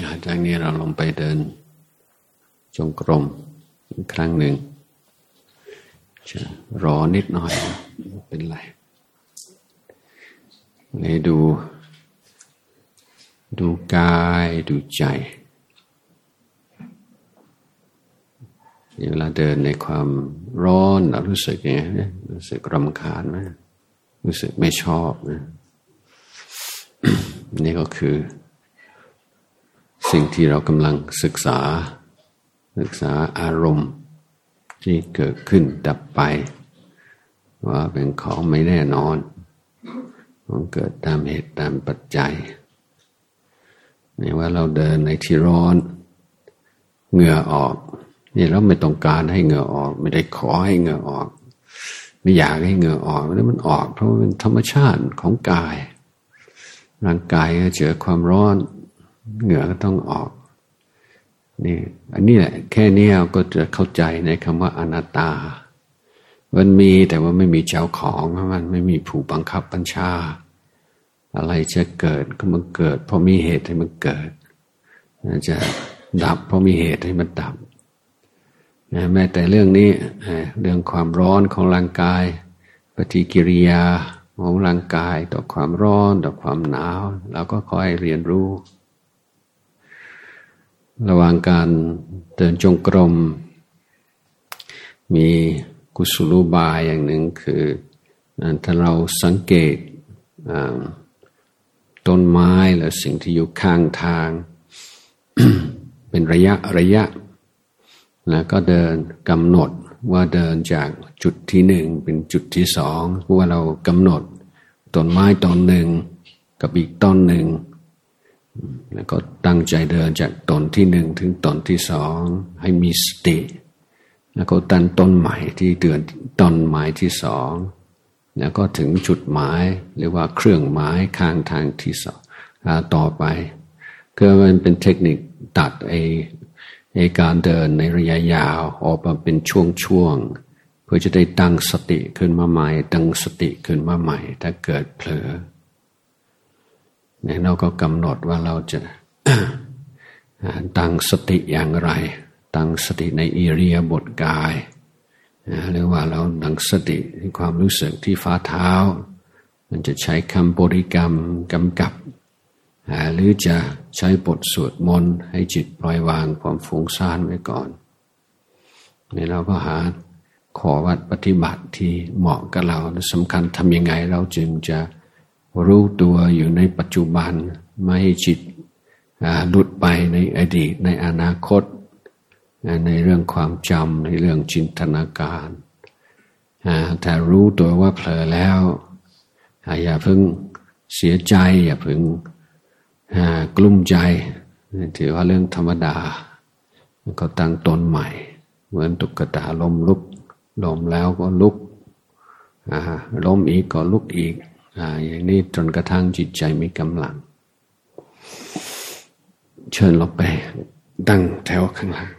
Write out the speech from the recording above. หลังจากนี้เราลงไปเดินจงกรมครั้งหนึ่งจะร้อนนิดหน่อยเป็นไรให้ดูกายดูใจเวลาเดินในความร้อนเรารู้สึกยังไงรู้สึกรำคาญไหมรู้สึกไม่ชอบนะ นี่ก็คือสิ่งที่เรากำลังศึกษาอารมณ์ที่เกิดขึ้นดับไปว่าเป็นของไม่แน่นอนมันเกิดตามเหตุตามปัจจัยนี่ว่าเราเดินในที่ร้อนเหงื่อออกนี่เราไม่ต้องการให้เหงื่อออกไม่ได้ขอให้เหงื่อออกไม่อยากให้เหงื่อออกแล้วมันออกเพราะเป็นธรรมชาติของกายร่างกายเจอความร้อนเหงื่อก็ต้องออกนี่อันนี้แหละแค่นี้เราก็จะเข้าใจในคำว่าอนัตตามันมีแต่ว่าไม่มีเจ้าของมันไม่มีผู้บังคับบัญชาอะไรจะเกิดก็มันเกิดเพราะมีเหตุให้มันเกิดจะดับเพราะมีเหตุให้มันดับแม้แต่เรื่องนี้เรื่องความร้อนของร่างกายปฏิกิริยาของร่างกายต่อความร้อนต่อความหนาวเราก็ค่อยเรียนรู้ระหว่างการเดินจงกรมมีกุศโลบายอย่างหนึ่งคือถ้าเราสังเกตต้นไม้หรือสิ่งที่อยู่ข้างทาง เป็นระยะแล้วก็เดินกำหนดว่าเดินจากจุดที่หนึ่งเป็นจุดที่สองว่าเรากำหนดต้นไม้ต้นหนึ่งกับอีกต้นหนึ่งแล้วก็ตั้งใจเดินจากต้นที่หนึ่งถึงต้นที่สองให้มีสติแล้วก็ตั้งต้นใหม่ที่เดือนต้นไม้ที่สองแล้วก็ถึงจุดหมายหรือว่าเครื่องหมายข้างทางที่สองต่อไปคือมันเป็นเทคนิคตัดในการเดินในระยะยาวออกมาเป็นช่วงๆเพื่อจะได้ตั้งสติขึ้นมาใหม่ถ้าเกิดเผลอเนี่ยเราก็กำหนดว่าเราจะ ตั้งสติอย่างไรตั้งสติในอิริยาบถกายหรือว่าเราตั้งสติในความรู้สึกที่ฝ่าเท้ามันจะใช้คำบริกรรมกำกับหรือจะใช้บทสวดมนต์ให้จิตปล่อยวางความฟุ้งซ่านไว้ก่อนนี่เราก็หาข้อวัดปฏิบัติที่เหมาะกับเราสำคัญทำยังไงเราจึงจะรู้ตัวอยู่ในปัจจุบันไม่ให้จิตหลุดไปในอดีตในอนาคตในเรื่องความจำในเรื่องจินตนาการแต่รู้ตัวว่าเผลอแล้วอย่าเพิ่งเสียใจอย่าเพิ่งกลุ้มใจถือว่าเรื่องธรรมดาก็ตั้งตนใหม่เหมือนตุ๊กตาล้มลุกล้มแล้วก็ลุกล้มอีกก็ลุกอีกอย่างนี้จนกระทั่งจิตใจมีกำลังเชิญลงไปตั้งแถวข้างหลัง